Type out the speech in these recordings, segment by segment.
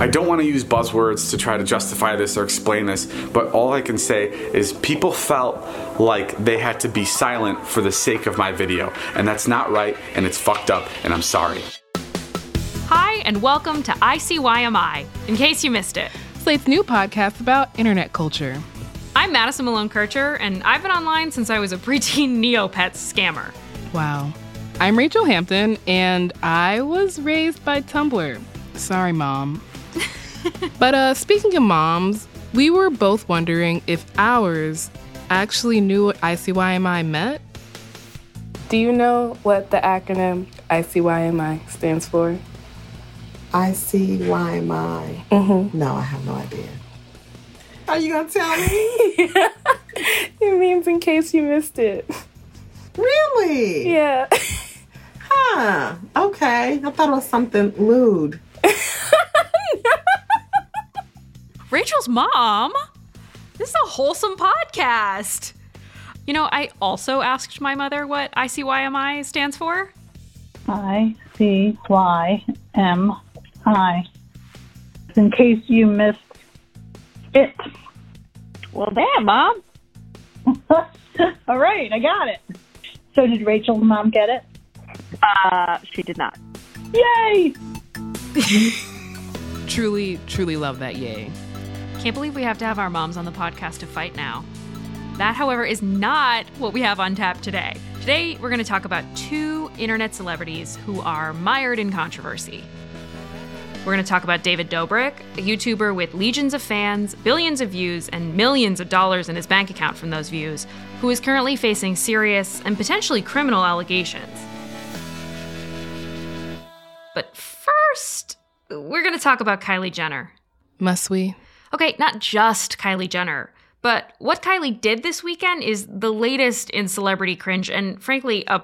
I don't want to use buzzwords to try to justify this or explain this, but all I can say is people felt like they had to be silent for the sake of my video, and that's not right, and it's fucked up, and I'm sorry. Hi, and welcome to ICYMI, in case you missed it. Slate's new podcast about internet culture. I'm Madison Malone-Kircher, and I've been online since I was a preteen Neopets scammer. Wow. I'm Rachel Hampton, and I was raised by Tumblr. Sorry, Mom. But speaking of moms, we were both wondering if ours actually knew what ICYMI meant. Do you know what the acronym ICYMI stands for? ICYMI? Mm-hmm. No, I have no idea. Are you gonna tell me? It means in case you missed it. Really? Yeah. Huh. Okay. I thought it was something lewd. Rachel's mom? This is a wholesome podcast. You know, I also asked my mother what ICYMI stands for. ICYMI. In case you missed it. Well, damn, Mom. All right, I got it. So did Rachel's mom get it? She did not. Yay! Truly, truly love that yay. Can't believe we have to have our moms on the podcast to fight now. That, however, is not what we have on tap today. Today, we're going to talk about two internet celebrities who are mired in controversy. We're going to talk about David Dobrik, a YouTuber with legions of fans, billions of views, and millions of dollars in his bank account from those views, who is currently facing serious and potentially criminal allegations. But first, we're going to talk about Kylie Jenner. Must we? Okay, not just Kylie Jenner, but what Kylie did this weekend is the latest in celebrity cringe and, frankly, a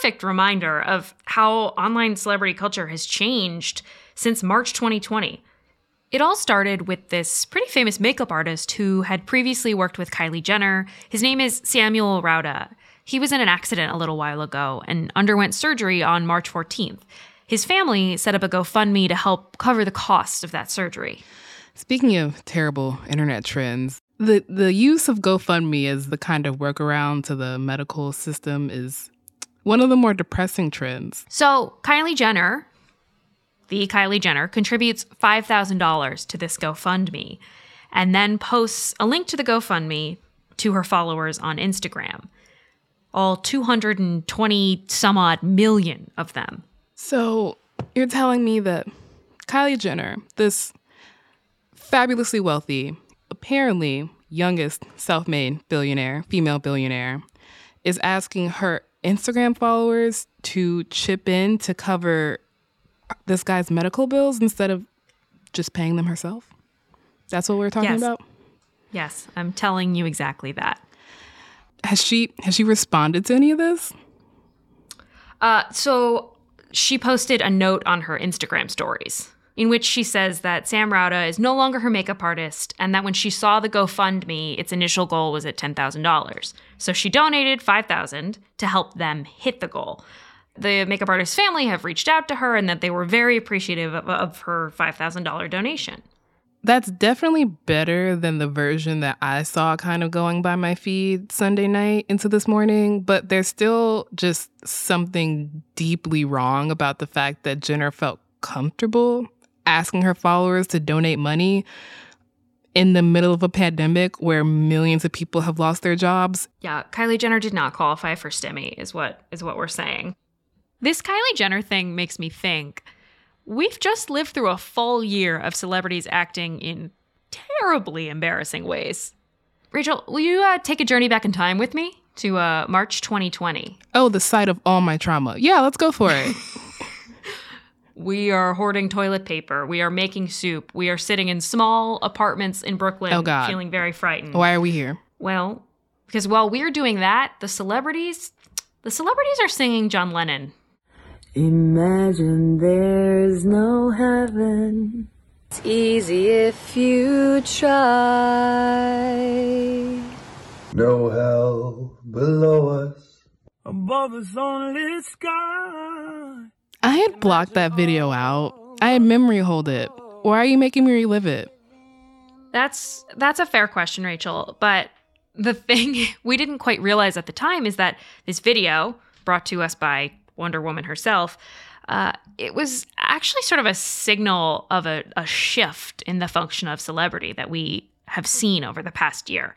perfect reminder of how online celebrity culture has changed since March 2020. It all started with this pretty famous makeup artist who had previously worked with Kylie Jenner. His name is Samuel Rauda. He was in an accident a little while ago and underwent surgery on March 14th. His family set up a GoFundMe to help cover the cost of that surgery. Speaking of terrible internet trends, the use of GoFundMe as the kind of workaround to the medical system is one of the more depressing trends. So Kylie Jenner, the Kylie Jenner, contributes $5,000 to this GoFundMe and then posts a link to the GoFundMe to her followers on Instagram. All 220 some odd million of them. So you're telling me that Kylie Jenner, this fabulously wealthy, apparently youngest self-made billionaire, female billionaire, is asking her Instagram followers to chip in to cover this guy's medical bills instead of just paying them herself? That's what we're talking about? Yes, I'm telling you exactly that. Has she responded to any of this? She posted a note on her Instagram stories in which she says that Sam Rauda is no longer her makeup artist and that when she saw the GoFundMe, its initial goal was at $10,000. So she donated $5,000 to help them hit the goal. The makeup artist's family have reached out to her and that they were very appreciative of her $5,000 donation. That's definitely better than the version that I saw kind of going by my feed Sunday night into this morning. But there's still just something deeply wrong about the fact that Jenner felt comfortable asking her followers to donate money in the middle of a pandemic where millions of people have lost their jobs. Yeah, Kylie Jenner did not qualify for STEMI is what we're saying. This Kylie Jenner thing makes me think. We've just lived through a full year of celebrities acting in terribly embarrassing ways. Rachel, will you take a journey back in time with me to March 2020? Oh, the site of all my trauma. Yeah, let's go for it. We are hoarding toilet paper. We are making soup. We are sitting in small apartments in Brooklyn, feeling very frightened. Why are we here? Well, because while we're doing that, the celebrities are singing John Lennon. Imagine there's no heaven. It's easy if you try. No hell below us. Above us only sky. I had blocked that video out. I had memory hold it. Why are you making me relive it? That's a fair question, Rachel. But the thing we didn't quite realize at the time is that this video, brought to us by Wonder Woman herself, it was actually sort of a signal of a shift in the function of celebrity that we have seen over the past year.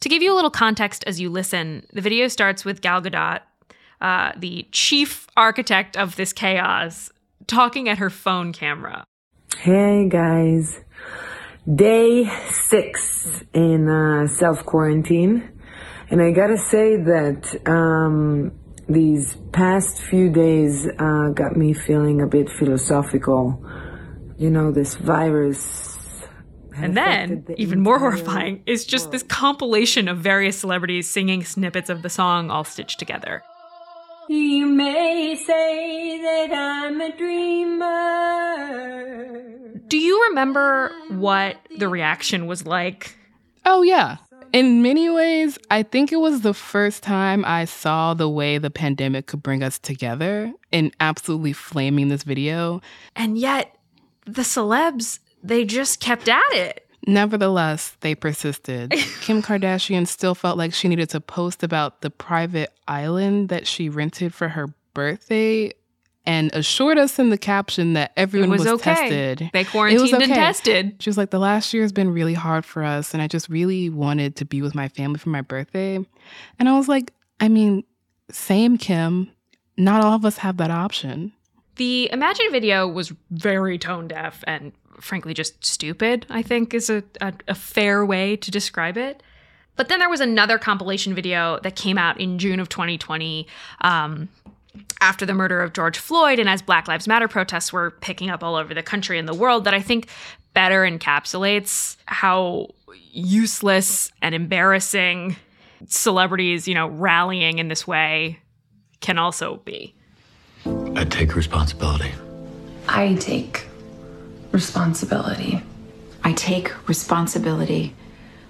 To give you a little context as you listen, the video starts with Gal Gadot, the chief architect of this chaos, talking at her phone camera. Hey, guys. Day 6 in self-quarantine. And I gotta say that these past few days got me feeling a bit philosophical. You know, this virus. And then, even more horrifying, is just this compilation of various celebrities singing snippets of the song all stitched together. You may say that I'm a dreamer. Do you remember what the reaction was like? Oh, yeah. In many ways, I think it was the first time I saw the way the pandemic could bring us together in absolutely flaming this video. And yet, the celebs, they just kept at it. Nevertheless, they persisted. Kim Kardashian still felt like she needed to post about the private island that she rented for her birthday and assured us in the caption that everyone was okay. Tested. They quarantined and tested. She was like, the last year has been really hard for us, and I just really wanted to be with my family for my birthday. And I was like, I mean, same, Kim. Not all of us have that option. The Imagine video was very tone deaf and frankly just stupid, I think is a fair way to describe it. But then there was another compilation video that came out in June of 2020 after the murder of George Floyd and as Black Lives Matter protests were picking up all over the country and the world that I think better encapsulates how useless and embarrassing celebrities, you know, rallying in this way can also be. I take responsibility. I take responsibility. I take responsibility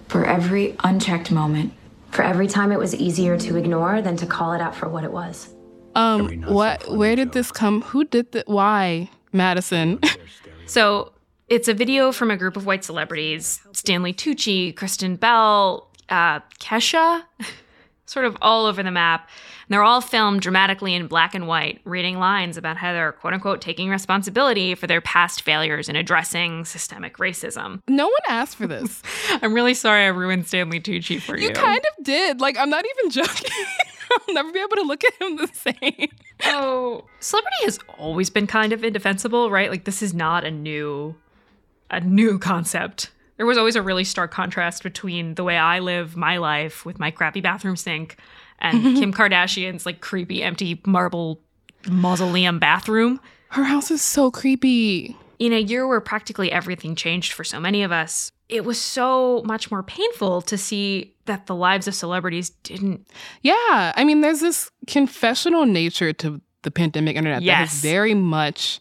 for every unchecked moment, for every time it was easier to ignore than to call it out for what it was. What? Where did this come? Who did that? Why, Madison? So it's a video from a group of white celebrities: Stanley Tucci, Kristen Bell, Kesha. Sort of all over the map. And they're all filmed dramatically in black and white, reading lines about how they're, quote unquote, taking responsibility for their past failures in addressing systemic racism. No one asked for this. I'm really sorry I ruined Stanley Tucci for you. You kind of did. Like, I'm not even joking. I'll never be able to look at him the same. Oh, celebrity has always been kind of indefensible, right? Like, this is not a new concept. There was always a really stark contrast between the way I live my life with my crappy bathroom sink and Kim Kardashian's like creepy empty marble mausoleum bathroom. Her house is so creepy. In a year where practically everything changed for so many of us, it was so much more painful to see that the lives of celebrities didn't. Yeah. I mean, there's this confessional nature to the pandemic internet. Yes. That is very much.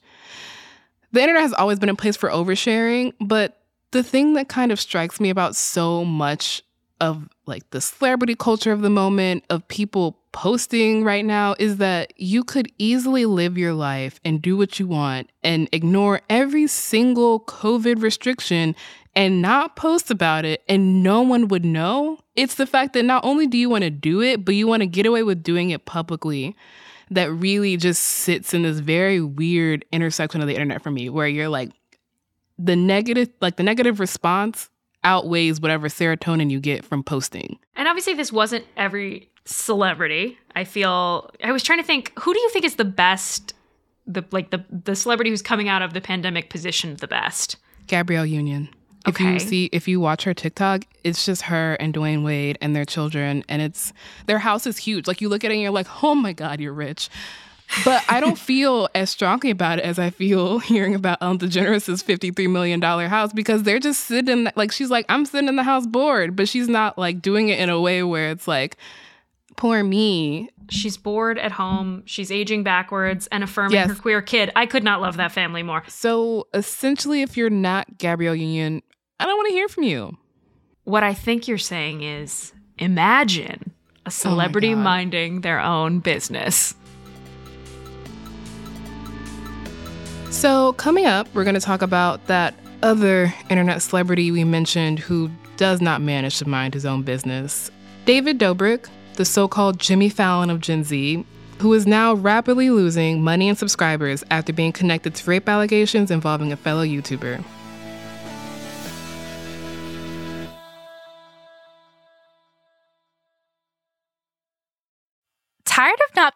The internet has always been a place for oversharing, but the thing that kind of strikes me about so much of like the celebrity culture of the moment, of people posting right now, is that you could easily live your life and do what you want and ignore every single COVID restriction and not post about it and no one would know. It's the fact that not only do you want to do it, but you want to get away with doing it publicly that really just sits in this very weird intersection of the internet for me, where you're like, the negative response outweighs whatever serotonin you get from posting. And obviously this wasn't every celebrity. I was trying to think, who do you think is the best, the celebrity who's coming out of the pandemic positioned the best? Gabrielle Union. Okay. If you watch her TikTok, it's just her and Dwayne Wade and their children, and their house is huge. Like, you look at it and you're like, oh my God, you're rich. But I don't feel as strongly about it as I feel hearing about Ellen DeGeneres' $53 million house, because they're just sitting, like, she's like, I'm sitting in the house bored, but she's not, like, doing it in a way where it's like, poor me. She's bored at home. She's aging backwards and affirming her queer kid. I could not love that family more. So essentially, if you're not Gabrielle Union, I don't want to hear from you. What I think you're saying is, imagine a celebrity minding their own business. So coming up, we're going to talk about that other internet celebrity we mentioned who does not manage to mind his own business. David Dobrik, the so-called Jimmy Fallon of Gen Z, who is now rapidly losing money and subscribers after being connected to rape allegations involving a fellow YouTuber. Tired of not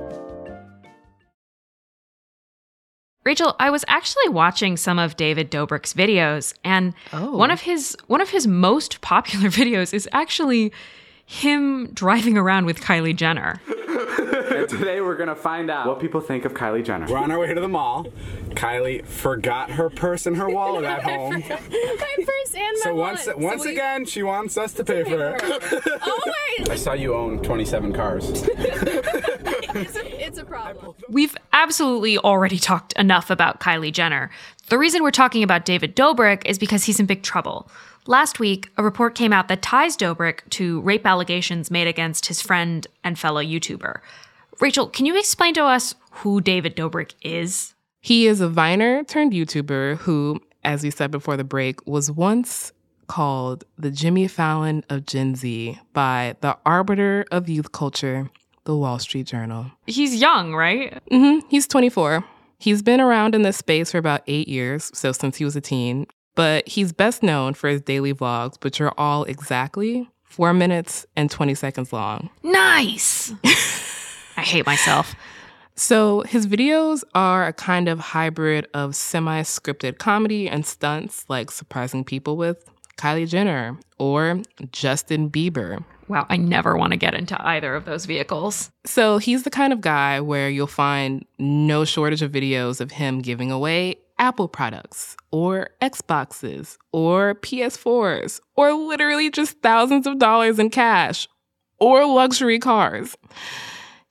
Rachel, I was actually watching some of David Dobrik's videos, and one of his most popular videos is actually him driving around with Kylie Jenner. And today we're going to find out what people think of Kylie Jenner. We're on our way to the mall. Kylie forgot her purse and her wallet at home. My purse and my wallet. So once again, she wants us to pay for it. Oh, wait. I saw you own 27 cars. It's a problem. We've absolutely already talked enough about Kylie Jenner. The reason we're talking about David Dobrik is because he's in big trouble. Last week, a report came out that ties Dobrik to rape allegations made against his friend and fellow YouTuber. Rachel, can you explain to us who David Dobrik is? He is a Viner turned YouTuber who, as we said before the break, was once called the Jimmy Fallon of Gen Z by the arbiter of youth culture, The Wall Street Journal. He's young, right? He's 24. He's been around in this space for about 8 years, so since he was a teen. But he's best known for his daily vlogs, which are all exactly 4 minutes and 20 seconds long. Nice! I hate myself. So his videos are a kind of hybrid of semi-scripted comedy and stunts, like surprising people with Kylie Jenner or Justin Bieber. Wow, I never want to get into either of those vehicles. So he's the kind of guy where you'll find no shortage of videos of him giving away Apple products or Xboxes or PS4s or literally just thousands of dollars in cash or luxury cars.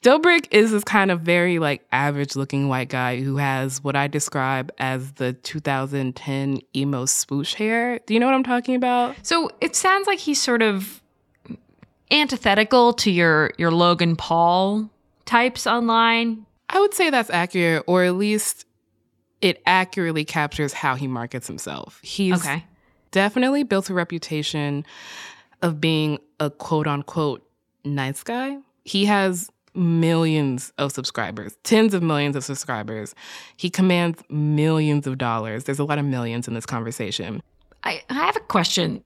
Dobrik is this kind of very like average looking white guy who has what I describe as the 2010 emo swoosh hair. Do you know what I'm talking about? So it sounds like he's sort of antithetical to your Logan Paul types online. I would say that's accurate, or at least it accurately captures how he markets himself. He's definitely built a reputation of being a quote-unquote nice guy. He has millions of subscribers, tens of millions of subscribers. He commands millions of dollars. There's a lot of millions in this conversation. I have a question.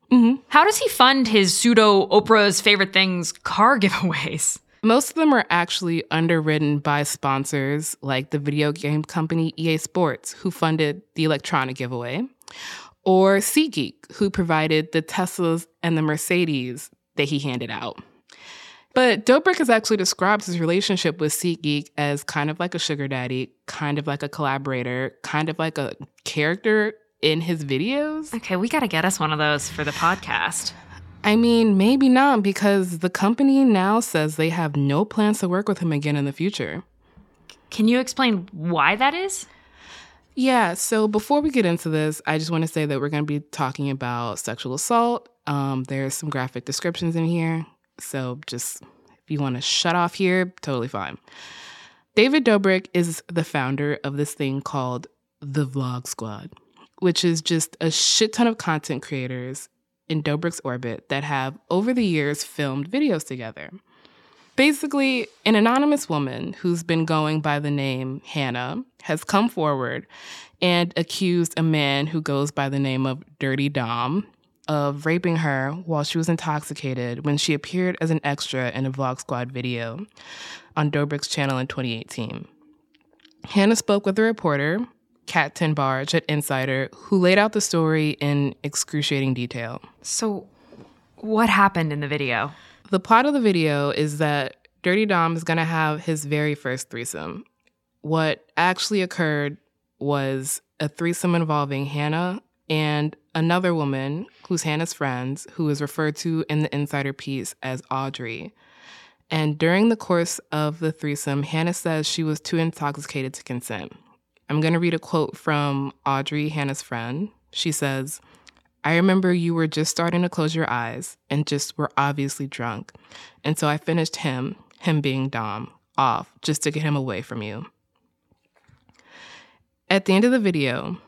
How does he fund his pseudo Oprah's favorite things car giveaways? Most of them are actually underwritten by sponsors like the video game company EA Sports, who funded the electronic giveaway, or SeatGeek, who provided the Teslas and the Mercedes that he handed out. But Dobrik has actually described his relationship with SeatGeek as kind of like a sugar daddy, kind of like a collaborator, kind of like a character in his videos. Okay, we got to get us one of those for the podcast. I mean, maybe not, because the company now says they have no plans to work with him again in the future. Can you explain why that is? Yeah, so before we get into this, I just want to say that we're going to be talking about sexual assault. There's some graphic descriptions in here, so just if you want to shut off here, totally fine. David Dobrik is the founder of this thing called the Vlog Squad, which is just a shit ton of content creators in Dobrik's orbit that have, over the years, filmed videos together. Basically, an anonymous woman who's been going by the name Hannah has come forward and accused a man who goes by the name of Dirty Dom of raping her while she was intoxicated when she appeared as an extra in a Vlog Squad video on Dobrik's channel in 2018. Hannah spoke with a reporter, Kat Tenbarge at Insider, who laid out the story in excruciating detail. So what happened in the video? The plot of the video is that Dirty Dom is going to have his very first threesome. What actually occurred was a threesome involving Hannah and another woman who's Hannah's friends, who is referred to in the Insider piece as Audrey. And during the course of the threesome, Hannah says she was too intoxicated to consent. I'm going to read a quote from Audrey, Hannah's friend. She says, "I remember you were just starting to close your eyes and just were obviously drunk. And so I finished him being Dom, off just to get him away from you." At the end of the video,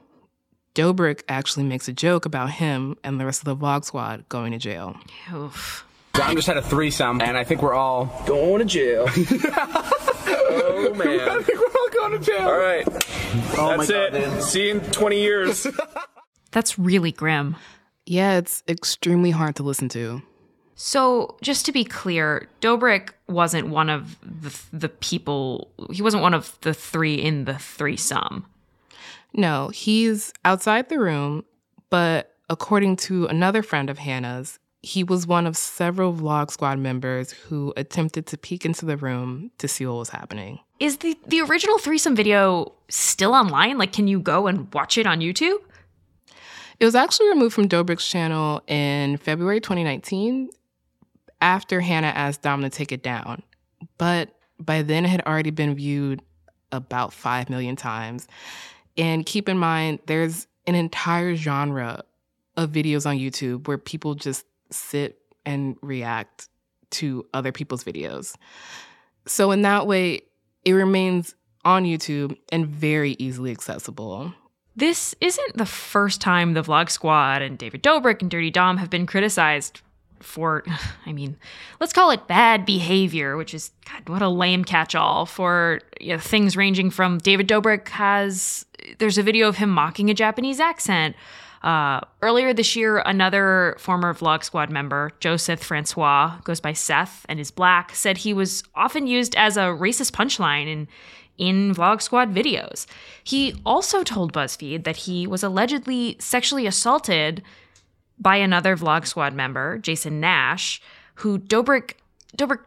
Dobrik actually makes a joke about him and the rest of the Vlog Squad going to jail. Oof. Dom just had a threesome, and I think we're all going to jail. Oh, man. I think we're all going to jail. All right. Oh, that's it. God, see you in 20 years. That's really grim. Yeah, it's extremely hard to listen to. So just to be clear, Dobrik wasn't one of the people, he wasn't one of the three in the threesome. No, he's outside the room, but according to another friend of Hannah's, he was one of several Vlog Squad members who attempted to peek into the room to see what was happening. Is the original threesome video still online? Like, can you go and watch it on YouTube? It was actually removed from Dobrik's channel in February 2019 after Hannah asked Dom to take it down. But by then, it had already been viewed about 5 million times. And keep in mind, there's an entire genre of videos on YouTube where people just sit and react to other people's videos. So in that way, it remains on YouTube and very easily accessible. This isn't the first time the Vlog Squad and David Dobrik and Dirty Dom have been criticized for, I mean, let's call it bad behavior, which is, God, what a lame catch-all for, you know, things ranging from David Dobrik there's a video of him mocking a Japanese accent. Earlier this year, another former Vlog Squad member, Joseph Francois, goes by Seth and is black, said he was often used as a racist punchline in Vlog Squad videos. He also told BuzzFeed that he was allegedly sexually assaulted by another Vlog Squad member, Jason Nash, who Dobrik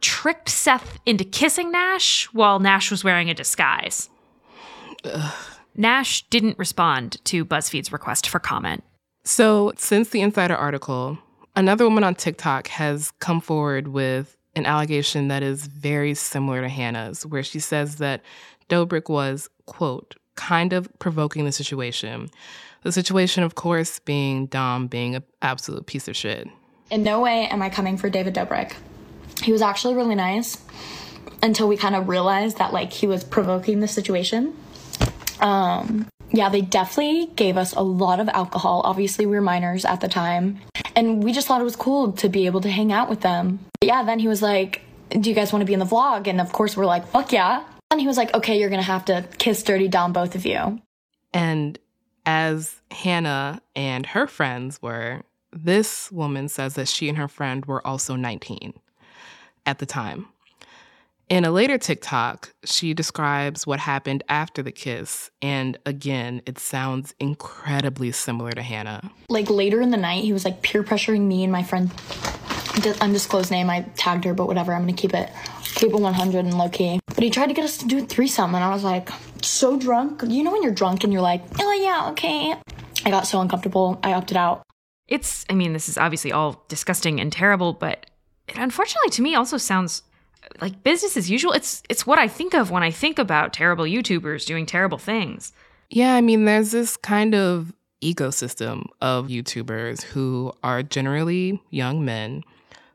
tricked Seth into kissing Nash while Nash was wearing a disguise. Ugh. Nash didn't respond to BuzzFeed's request for comment. So since the Insider article, another woman on TikTok has come forward with an allegation that is very similar to Hannah's, where she says that Dobrik was, quote, kind of provoking the situation. The situation, of course, being Dom being an absolute piece of shit. In no way am I coming for David Dobrik. He was actually really nice until we kind of realized that, like, he was provoking the situation. Yeah, they definitely gave us a lot of alcohol. Obviously, we were minors at the time, and we just thought it was cool to be able to hang out with them. But yeah, then he was like, "Do you guys want to be in the vlog?" And of course, we're like, "Fuck yeah." And he was like, "Okay, you're going to have to kiss Dirty Dom, both of you." And as Hannah and her friends were, this woman says that she and her friend were also 19 at the time. In a later TikTok, she describes what happened after the kiss. And again, it sounds incredibly similar to Hannah. Like, later in the night, he was like peer pressuring me and my friend, undisclosed name, I tagged her, but whatever, I'm going to keep it 100 and low key. But he tried to get us to do a threesome, and I was like, so drunk. You know when you're drunk and you're like, oh yeah, okay. I got so uncomfortable, I opted out. I mean, this is obviously all disgusting and terrible, but it unfortunately to me also sounds like business as usual. It's what I think of when I think about terrible YouTubers doing terrible things. Yeah, I mean, there's this kind of ecosystem of YouTubers who are generally young men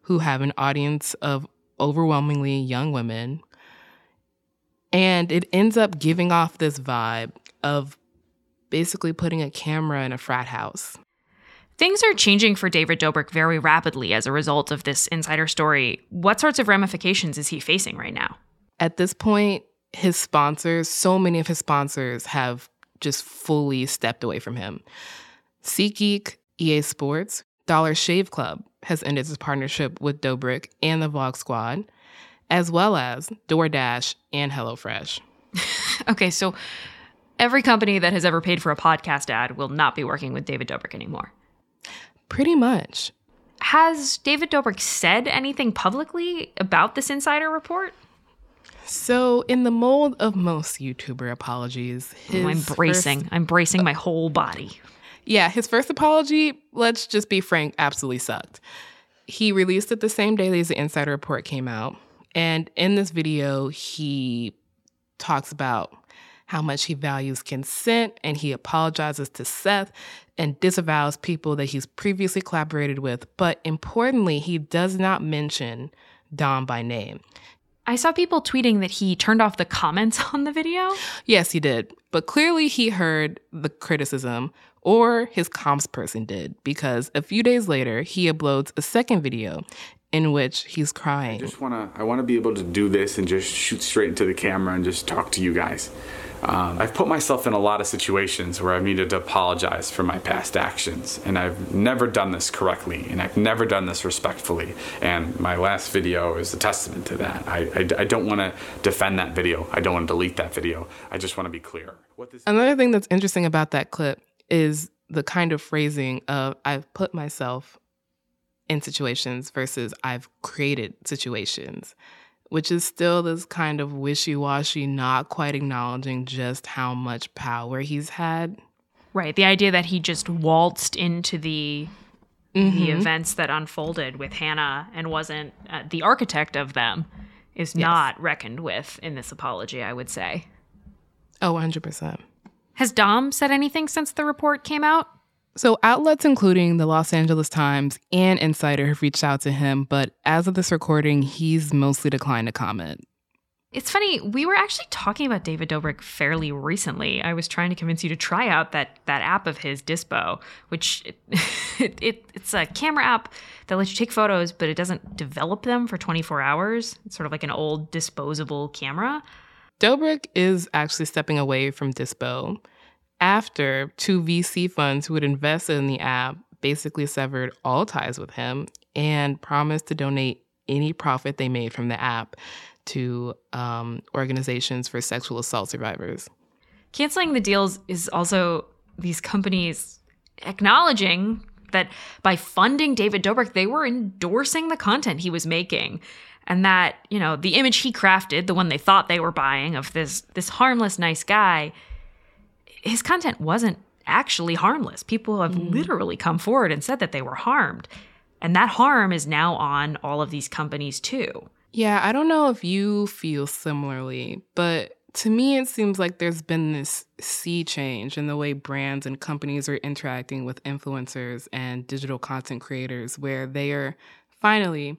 who have an audience of overwhelmingly young women. And it ends up giving off this vibe of basically putting a camera in a frat house. Things are changing for David Dobrik very rapidly as a result of this insider story. What sorts of ramifications is he facing right now? At this point, his sponsors, so many of his sponsors have just fully stepped away from him. SeatGeek, EA Sports, Dollar Shave Club has ended its partnership with Dobrik and the Vlog Squad, as well as DoorDash and HelloFresh. Okay, so every company that has ever paid for a podcast ad will not be working with David Dobrik anymore. Pretty much. Has David Dobrik said anything publicly about this insider report? So in the mold of most YouTuber apologies, I'm bracing my whole body. Yeah, his first apology, let's just be frank, absolutely sucked. He released it the same day as the insider report came out. And in this video, he talks about how much he values consent, and he apologizes to Seth and disavows people that he's previously collaborated with. But importantly, he does not mention Dom by name. I saw people tweeting that he turned off the comments on the video. Yes, he did. But clearly he heard the criticism, or his comms person did, because a few days later, he uploads a second video in which he's crying. I want to be able to do this and just shoot straight into the camera and just talk to you guys. I've put myself in a lot of situations where I've needed to apologize for my past actions, and I've never done this correctly, and I've never done this respectfully, and my last video is a testament to that. I don't want to defend that video. I don't want to delete that video. I just want to be clear. Another thing that's interesting about that clip is the kind of phrasing of "I've put myself in situations" versus "I've created situations," which is still this kind of wishy-washy, not quite acknowledging just how much power he's had. Right. The idea that he just waltzed into the events that unfolded with Hannah and wasn't the architect of them is not reckoned with in this apology, I would say. Oh, 100%. Has Dom said anything since the report came out? So outlets including the Los Angeles Times and Insider have reached out to him, but as of this recording, he's mostly declined to comment. It's funny, we were actually talking about David Dobrik fairly recently. I was trying to convince you to try out that app of his, Dispo, which it's a camera app that lets you take photos, but it doesn't develop them for 24 hours. It's sort of like an old disposable camera. Dobrik is actually stepping away from Dispo after two VC funds who had invested in the app basically severed all ties with him and promised to donate any profit they made from the app to organizations for sexual assault survivors. Canceling the deals is also these companies acknowledging that by funding David Dobrik, they were endorsing the content he was making. And that, you know, the image he crafted, the one they thought they were buying of this harmless, nice guy, his content wasn't actually harmless. People have literally come forward and said that they were harmed. And that harm is now on all of these companies too. Yeah, I don't know if you feel similarly, but to me it seems like there's been this sea change in the way brands and companies are interacting with influencers and digital content creators, where they are finally,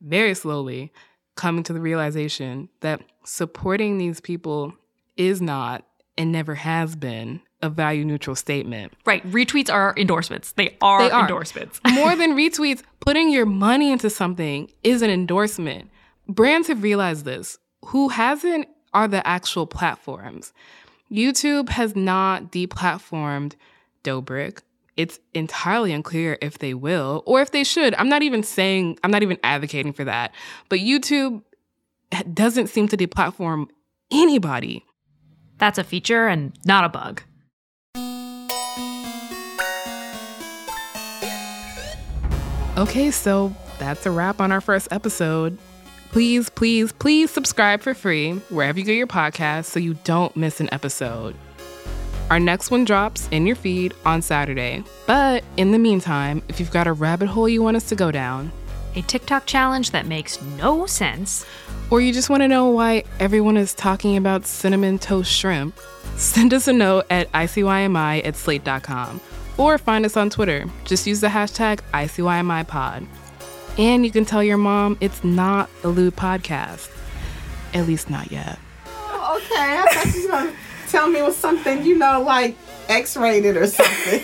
very slowly, coming to the realization that supporting these people is not and never has been a value-neutral statement. Right. Retweets are endorsements. They are endorsements. More than retweets, putting your money into something is an endorsement. Brands have realized this. Who hasn't are the actual platforms. YouTube has not deplatformed Dobrik. It's entirely unclear if they will or if they should. I'm not even advocating for that. But YouTube doesn't seem to deplatform anybody. That's a feature and not a bug. Okay, so that's a wrap on our first episode. Please, please, please subscribe for free wherever you get your podcasts so you don't miss an episode. Our next one drops in your feed on Saturday. But in the meantime, if you've got a rabbit hole you want us to go down, a TikTok challenge that makes no sense, or you just want to know why everyone is talking about cinnamon toast shrimp, send us a note at ICYMI@slate.com or find us on Twitter. Just use the hashtag ICYMIPod. And you can tell your mom it's not a lewd podcast. At least not yet. Oh, okay. I thought you were going to tell me it was something, you know, like X-rated or something.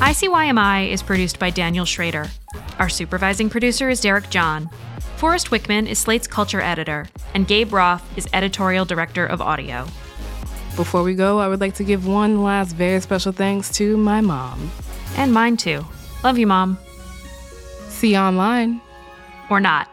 ICYMI is produced by Daniel Schrader. Our supervising producer is Derek John. Forrest Wickman is Slate's culture editor, and Gabe Roth is editorial director of audio. Before we go, I would like to give one last very special thanks to my mom. And mine, too. Love you, Mom. See you online. Or not.